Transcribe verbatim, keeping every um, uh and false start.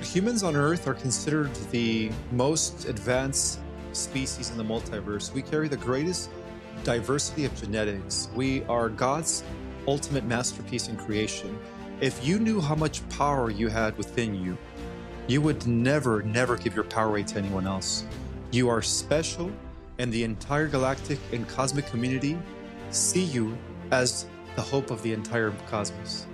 But humans on Earth are considered the most advanced species in the multiverse. We carry the greatest diversity of genetics. We are God's ultimate masterpiece in creation. If you knew how much power you had within you, you would never, never give your power away to anyone else. You are special, and the entire galactic and cosmic community see you as the hope of the entire cosmos.